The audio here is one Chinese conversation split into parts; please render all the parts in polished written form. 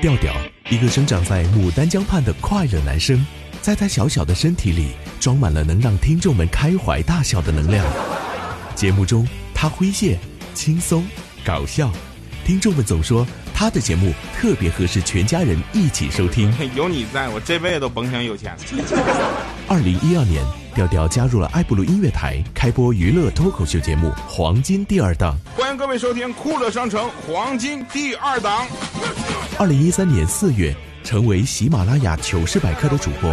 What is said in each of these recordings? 调调，一个生长在牡丹江畔的快乐男生，在他小小的身体里装满了能让听众们开怀大笑的能量。节目中他诙谐、轻松、搞笑，听众们总说他的节目特别合适全家人一起收听。有你在，我这辈子都甭想有钱。2012年，调调加入了埃布鲁音乐台，开播娱乐脱口秀节目《黄金第二档》。欢迎各位收听酷乐商城《黄金第二档》。2013年4月，成为喜马拉雅糗事百科的主播。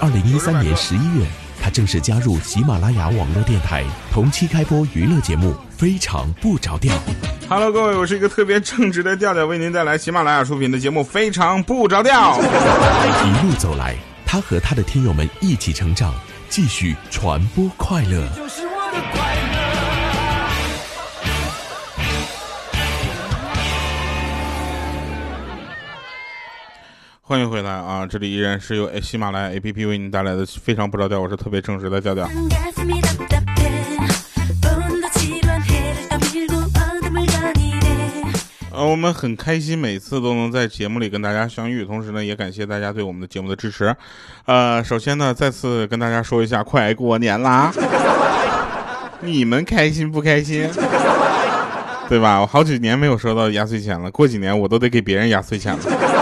2013年11月，他正式加入喜马拉雅网络电台，同期开播娱乐节目《非常不着调》。Hello， 各位，我是一个特别正直的调调，为您带来喜马拉雅出品的节目《非常不着调》。一路走来，他和他的听友们一起成长，继续传播快乐。就是我的快乐。欢迎回来啊！这里依然是由喜马拉雅 APP 为您带来的《非常不着调》，我是特别正直的调调。我们很开心，每次都能在节目里跟大家相遇，同时呢，也感谢大家对我们的节目的支持。首先呢，再次跟大家说一下，快过年啦！你们开心不开心？对吧？我好几年没有收到压岁钱了，过几年我都得给别人压岁钱了。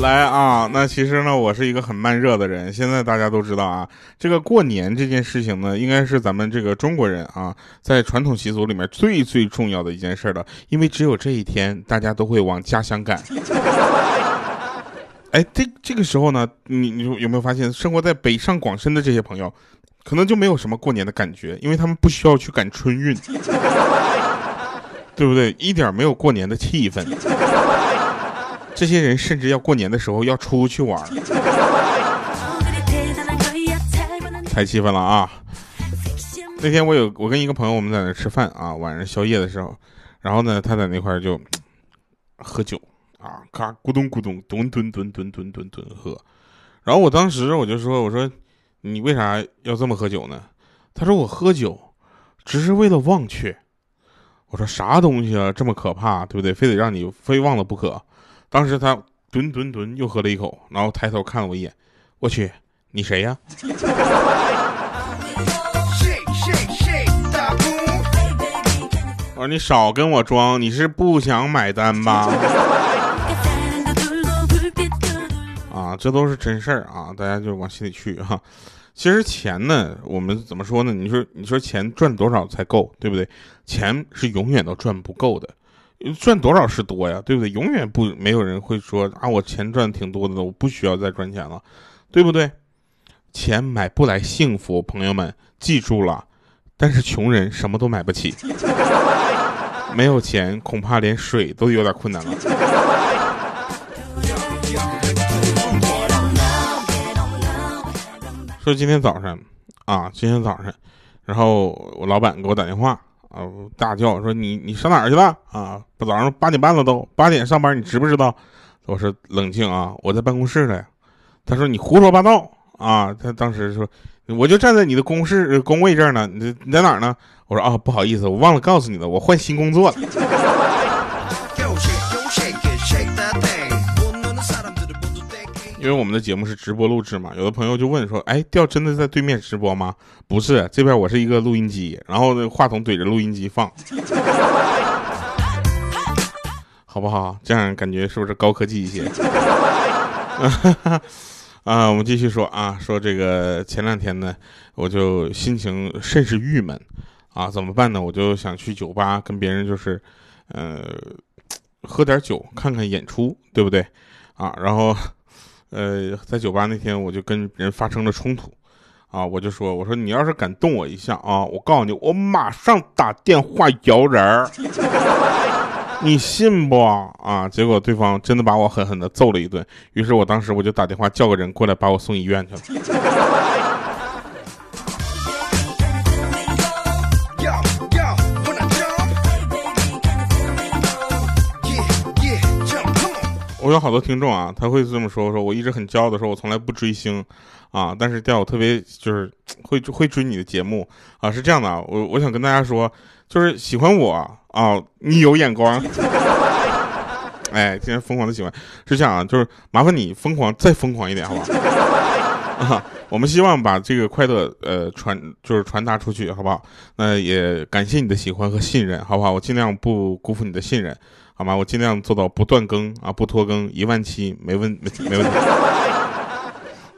来啊，那其实呢，我是一个很慢热的人。现在大家都知道啊，这个过年这件事情呢，应该是咱们这个中国人啊，在传统习俗里面最最重要的一件事了，因为只有这一天，大家都会往家乡赶。哎，这个时候呢，你有没有发现，生活在北上广深的这些朋友，可能就没有什么过年的感觉，因为他们不需要去赶春运，对不对？一点没有过年的气氛。这些人甚至要过年的时候要出去玩，太气愤了啊！那天我跟一个朋友，我们在那吃饭啊，晚上宵夜的时候，然后呢，他在那块就喝酒啊，咔咕咚咕咚，吨吨吨喝。然后我当时我就说，我说你为啥要这么喝酒呢？他说我喝酒只是为了忘却。我说啥东西啊，这么可怕，对不对？非得让你非忘了不可。当时他吨吨吨又喝了一口，然后抬头看了我一眼，我去，你谁呀？我说你少跟我装，你是不想买单吧？啊，这都是真事儿啊，大家就往心里去哈。其实钱呢，我们怎么说呢？你说钱赚多少才够，对不对？钱是永远都赚不够的。赚多少是多呀，对不对？永远没有人会说啊，我钱赚挺多的，我不需要再赚钱了，对不对？钱买不来幸福，朋友们记住了。但是穷人什么都买不起，没有钱恐怕连水都有点困难了。说今天早上，然后我老板给我打电话。啊！大叫说你上哪儿去了啊？早上8点半了都，8点上班，你知不知道？我说冷静啊，我在办公室呢。他说你胡说八道啊！他当时说我就站在你的工位这儿呢，你在哪儿呢？我说啊，不好意思，我忘了告诉你了，我换新工作了。因为我们的节目是直播录制嘛，有的朋友就问说，哎，调真的在对面直播吗？不是，这边我是一个录音机，然后话筒怼着录音机放，好不好？这样感觉是不是高科技一些？啊，我们继续说啊，说这个前两天呢，我就心情甚是郁闷啊，怎么办呢？我就想去酒吧跟别人就是，喝点酒，看看演出，对不对？啊，然后。在酒吧那天我就跟人发生了冲突，啊，我说你要是敢动我一下啊，我告诉你，我马上打电话摇人儿，你信不啊？结果对方真的把我狠狠的揍了一顿，于是我当时我就打电话叫个人过来把我送医院去了。我有好多听众啊，他会这么说，我一直很骄傲的说，我从来不追星，啊，但是调我特别就是会追你的节目啊，是这样的，我想跟大家说，就是喜欢我哦，你有眼光。哎，今天疯狂的喜欢是这样啊，就是麻烦你疯狂再疯狂一点，好吧？啊，我们希望把这个快乐传达出去，好不好？那也感谢你的喜欢和信任，好不好？我尽量不辜负你的信任，好吗？我尽量做到不断更啊，不拖更，1万期没问题。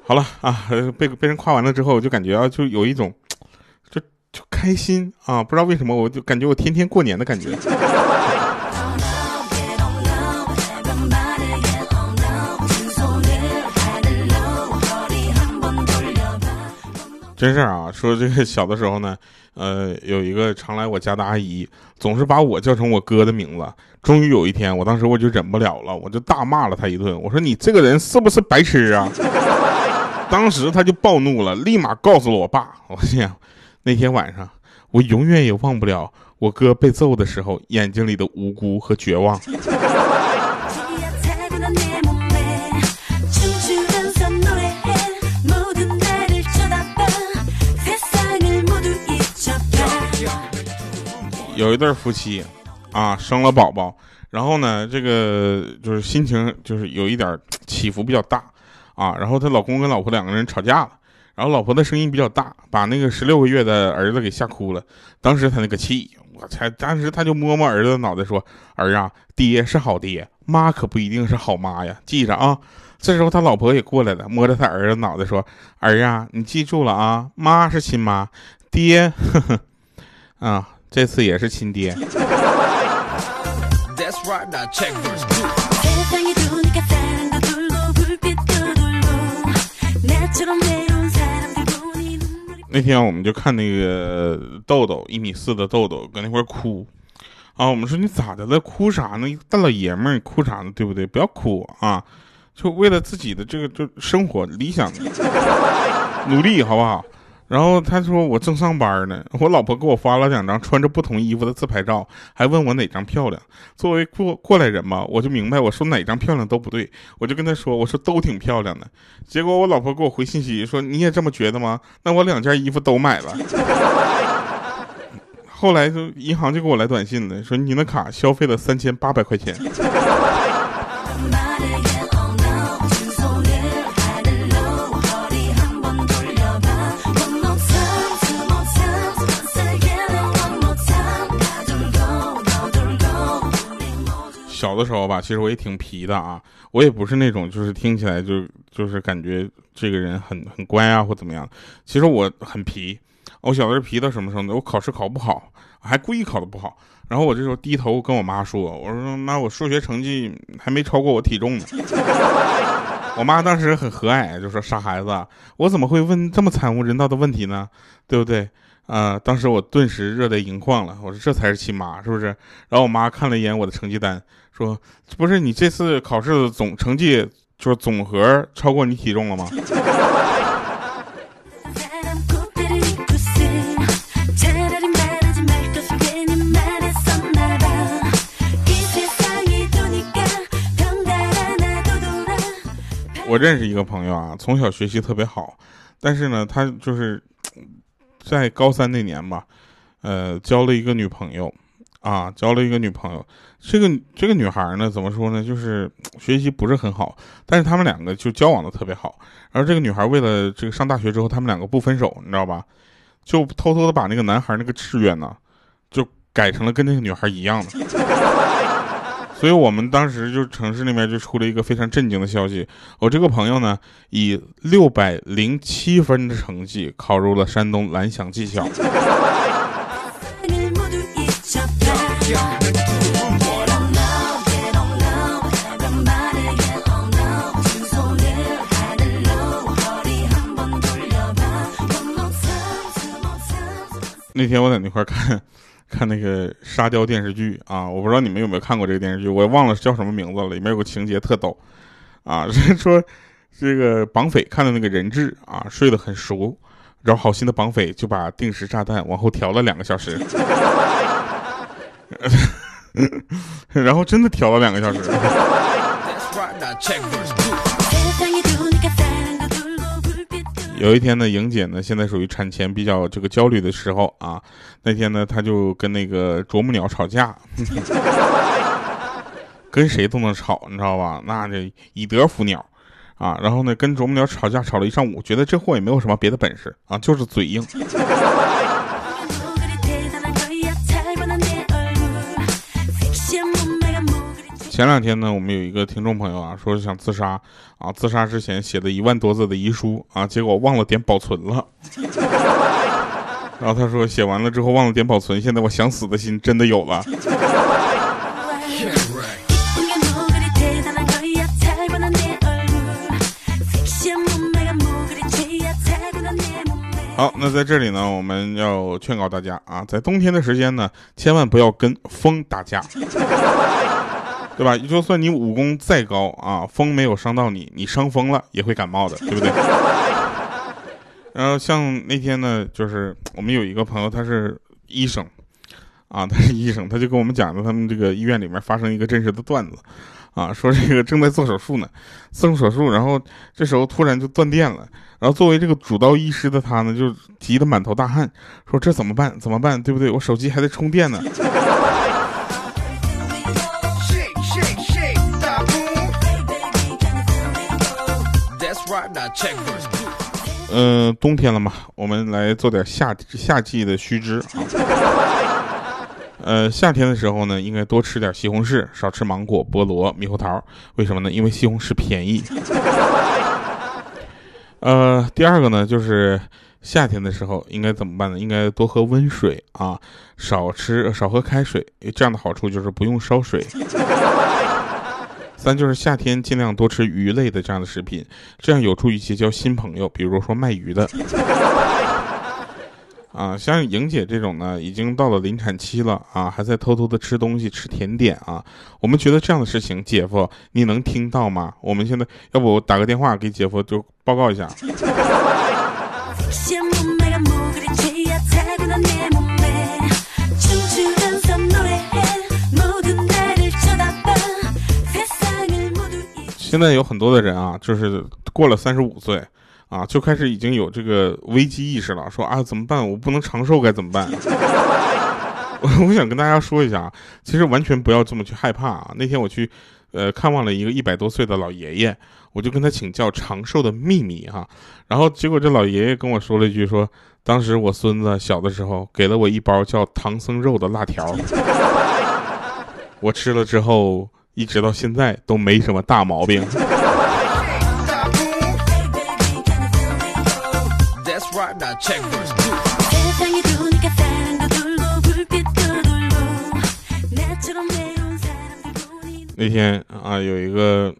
好了啊，被人夸完了之后，我就感觉啊，就有一种就开心啊，不知道为什么，我就感觉我天天过年的感觉。真事啊，说这个小的时候呢，有一个常来我家的阿姨，总是把我叫成我哥的名字。终于有一天，我当时我就忍不了了，我就大骂了她一顿。我说你这个人是不是白痴啊？当时她就暴怒了，立马告诉了我爸。我想，那天晚上我永远也忘不了我哥被揍的时候眼睛里的无辜和绝望。有一对夫妻啊，生了宝宝，然后呢这个就是心情就是有一点起伏比较大啊，然后她老公跟老婆两个人吵架了，然后老婆的声音比较大，把那个16个月的儿子给吓哭了。当时她那个气，我才当时她就摸摸儿子的脑袋说，儿啊，爹是好爹，妈可不一定是好妈呀，记着啊。这时候她老婆也过来了，摸着她儿子脑袋说，儿啊，你记住了啊，妈是亲妈，爹呵呵啊这次也是亲爹。那天我们就看那个豆豆，1.4米的豆豆搁那块哭啊，我们说你咋的了，哭啥呢，大老爷们儿哭啥呢，对不对？不要哭啊，就为了自己的这个就生活理想努力，好不好？然后他说我正上班呢，我老婆给我发了2张穿着不同衣服的自拍照，还问我哪张漂亮。作为过来人嘛，我就明白，我说哪张漂亮都不对，我就跟他说，我说都挺漂亮的。结果我老婆给我回信息说，你也这么觉得吗？那我2件衣服都买了。后来就银行就给我来短信了，说你的卡消费了3800块钱。小的时候吧，其实我也挺皮的啊，我也不是那种就是听起来就是感觉这个人很乖啊或怎么样。其实我很皮，我小的时候皮到什么程度？我考试考不好，还故意考得不好。然后我这时候低头跟我妈说，我说妈，我数学成绩还没超过我体重呢。我妈当时很和蔼，就说傻孩子，我怎么会问这么惨无人道的问题呢？对不对？当时我顿时热泪盈眶了，我说这才是亲妈，是不是？然后我妈看了一眼我的成绩单，说不是你这次考试的总成绩就是总和超过你体重了吗？我认识一个朋友啊，从小学习特别好，但是呢他就是在高3那年吧，交了一个女朋友，啊，交了一个女朋友。这个女孩呢，怎么说呢，就是学习不是很好，但是他们两个就交往的特别好。然后这个女孩为了这个上大学之后，他们两个不分手，你知道吧？就偷偷的把那个男孩那个志愿呢，就改成了跟那个女孩一样的。所以我们当时就城市那边就出了一个非常震惊的消息，我这个朋友呢，以607分的成绩考入了山东蓝翔技校。那天我在那块看那个沙雕电视剧啊，我不知道你们有没有看过这个电视剧，我忘了叫什么名字了。里面有个情节特逗啊，说这个绑匪看到那个人质啊睡得很熟，然后好心的绑匪就把定时炸弹往后调了2个小时，然后真的调了2个小时。有一天呢，莹姐呢现在属于产前比较这个焦虑的时候啊，那天呢她就跟那个啄木鸟吵架，跟谁都能吵，你知道吧？那这以德服鸟啊，然后呢跟啄木鸟吵架，吵了一上午，觉得这货也没有什么别的本事啊，就是嘴硬。前两天呢，我们有一个听众朋友啊，说想自杀啊，自杀之前写的1万多字的遗书啊，结果忘了点保存了。然后他说写完了之后忘了点保存，现在我想死的心真的有了。好，那在这里呢，我们要劝告大家啊，在冬天的时间呢，千万不要跟风打架。对吧？就算你武功再高啊，风没有伤到你，你伤风了也会感冒的，对不对？然后像那天呢，就是我们有一个朋友，他是医生，他就跟我们讲了他们这个医院里面发生一个真实的段子啊，说这个正在做手术呢，然后这时候突然就断电了，然后作为这个主刀医师的他呢，就急得满头大汗，说这怎么办？怎么办？对不对？我手机还在充电呢。冬天了嘛，我们来做点夏季的须知啊。夏天的时候呢，应该多吃点西红柿，少吃芒果、菠萝、猕猴桃。为什么呢？因为西红柿便宜。第二个呢，就是夏天的时候应该怎么办呢？应该多喝温水啊，少喝开水。这样的好处就是不用烧水。三就是夏天尽量多吃鱼类的这样的食品，这样有助于结交新朋友，比如说卖鱼的。啊，像莹姐这种呢，已经到了临产期了啊，还在偷偷的吃东西，吃甜点啊。我们觉得这样的事情，姐夫你能听到吗？我们现在要不我打个电话给姐夫就报告一下。现在有很多的人啊，就是过了35岁，啊，就开始已经有这个危机意识了，说啊怎么办？我不能长寿该怎么办？我想跟大家说一下啊，其实完全不要这么去害怕啊。那天我去，看望了一个100多岁的老爷爷，我就跟他请教长寿的秘密哈、啊。然后结果这老爷爷跟我说了一句说，当时我孙子小的时候给了我一包叫唐僧肉的辣条，我吃了之后。一直到现在都没什么大毛病。那天啊，有一个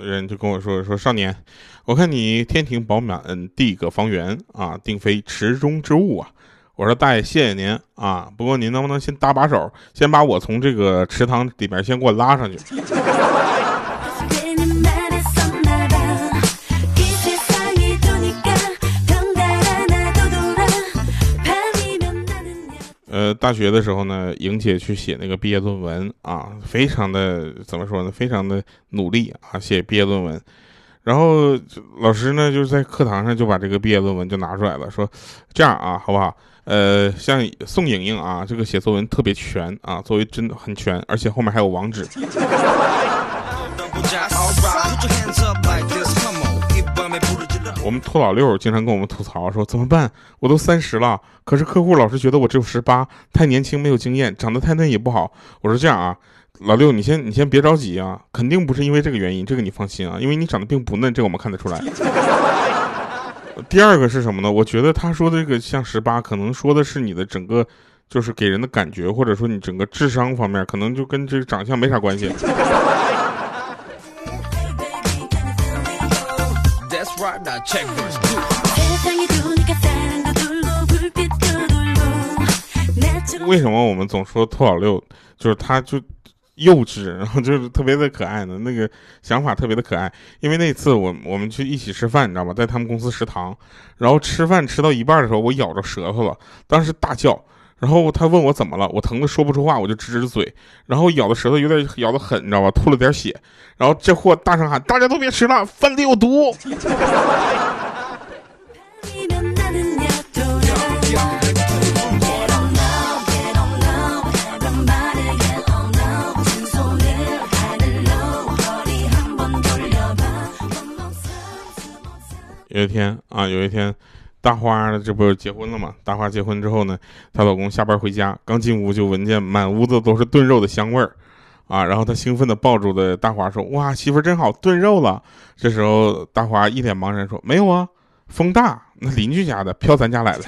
人就跟我说少年，我看你天庭饱满，地阁方圆啊，定非池中之物啊。我说大爷，谢谢您啊，不过您能不能先搭把手，先把我从这个池塘里边先给我拉上去。大学的时候呢，莹姐去写那个毕业论文啊，非常的怎么说呢，非常的努力啊，写毕业论文。然后老师呢，就是在课堂上就把这个毕业论文就拿出来了，说这样啊，好不好？像宋莹莹啊，这个写作文特别全啊，作为真的很全，而且后面还有网址。我们托老六经常跟我们吐槽说，怎么办？我都30了，可是客户老是觉得我只有18，太年轻没有经验，长得太嫩也不好。我说这样啊。老六，你先别着急啊，肯定不是因为这个原因，这个你放心啊，因为你长得并不嫩，这个我们看得出来。第二个是什么呢？我觉得他说的这个像18，可能说的是你的整个就是给人的感觉，或者说你整个智商方面，可能就跟这个长相没啥关系。为什么我们总说兔老六就是他就幼稚，然后就是特别的可爱呢，那个想法特别的可爱。因为那次我们去一起吃饭，你知道吧，在他们公司食堂，然后吃饭吃到一半的时候，我咬着舌头了，当时大叫，然后他问我怎么了，我疼得说不出话，我就指嘴，然后咬的舌头有点咬得狠，你知道吧，吐了点血，然后这货大声喊，大家都别吃了，饭里有毒。有一天，大花这不是结婚了嘛？大花结婚之后呢，她老公下班回家，刚进屋就闻见满屋子都是炖肉的香味儿，啊，然后她兴奋的抱住的大花说：“哇，媳妇真好，炖肉了。”这时候大花一脸茫然说：“没有啊，风大，那邻居家的飘咱家来了。”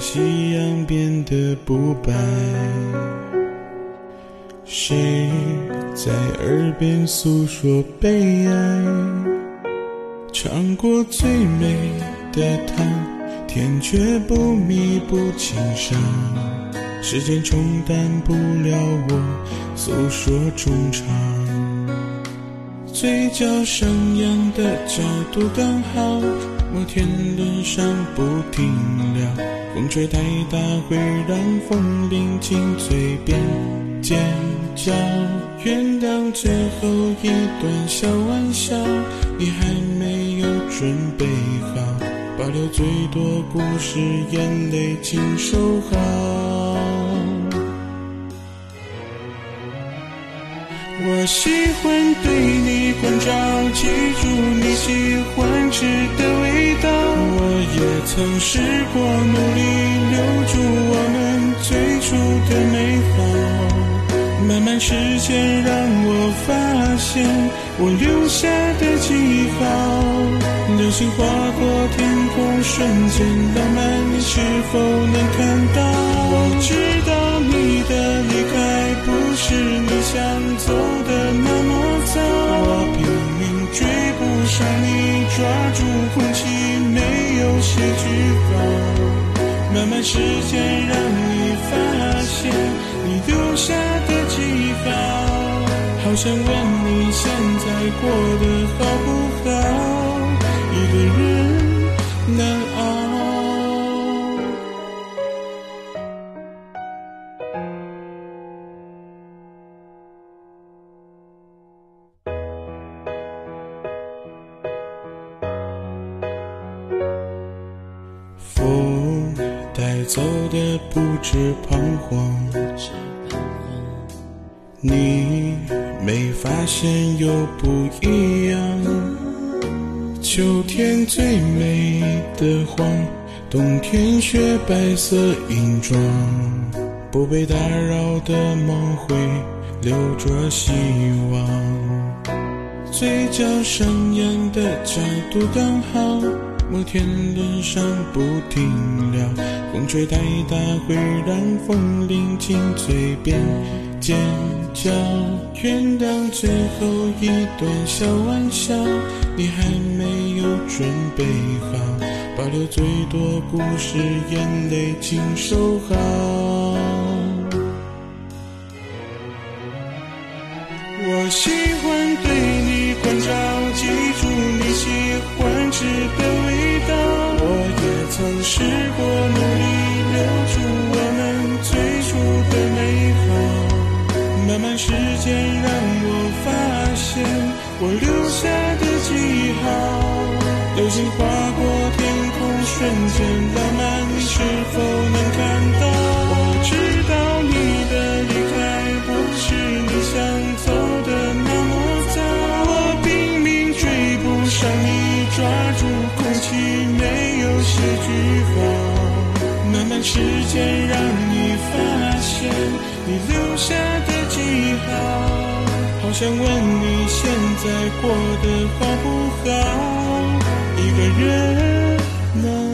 夕阳变得不白，谁在耳边诉说悲哀？尝过最美的糖，甜却不弥补情伤。时间冲淡不了我诉说衷肠，嘴角上扬的角度刚好，摩天轮上不停留。风吹太大会让风铃进嘴边尖叫，原谅最后一段小玩笑，你还没有准备好，保留最多故事眼泪请收好。我喜欢对你关照，记住你喜欢吃的味道，我也曾试过努力留住我们最初的美好，慢慢时间让我发现我留下的记号。流星划过天空瞬间浪漫，你是否能看到？我知道你的离开不是你想走的那么早，我拼命追不上你，抓住空气没有结局好，慢慢时间让你发现你留下的记号。好想问你现在过得好不好，一个人难熬。风带走的不止彷徨，你没发现又不一样。秋天最美的黄，冬天雪白色银装，不被打扰的梦会留着希望。嘴角上扬的角度刚好，摩天轮上不停留，风吹太大会让风铃进嘴边尖叫，原谅最后一段小玩笑，你还没有准备好，保留最多故事眼泪请收好。我喜欢对你关照，记住你喜欢吃的味道，曾试过努力留住我们最初的美好，慢慢时间让我发现我留下的记号。流星划过天空瞬间浪漫，你是否能看到？我知道你的离开不是你想走的那么早，我拼命追不上你，抓住空气结局好，慢慢时间让你发现你留下的记号。好想问你现在过得好不好，一个人呢？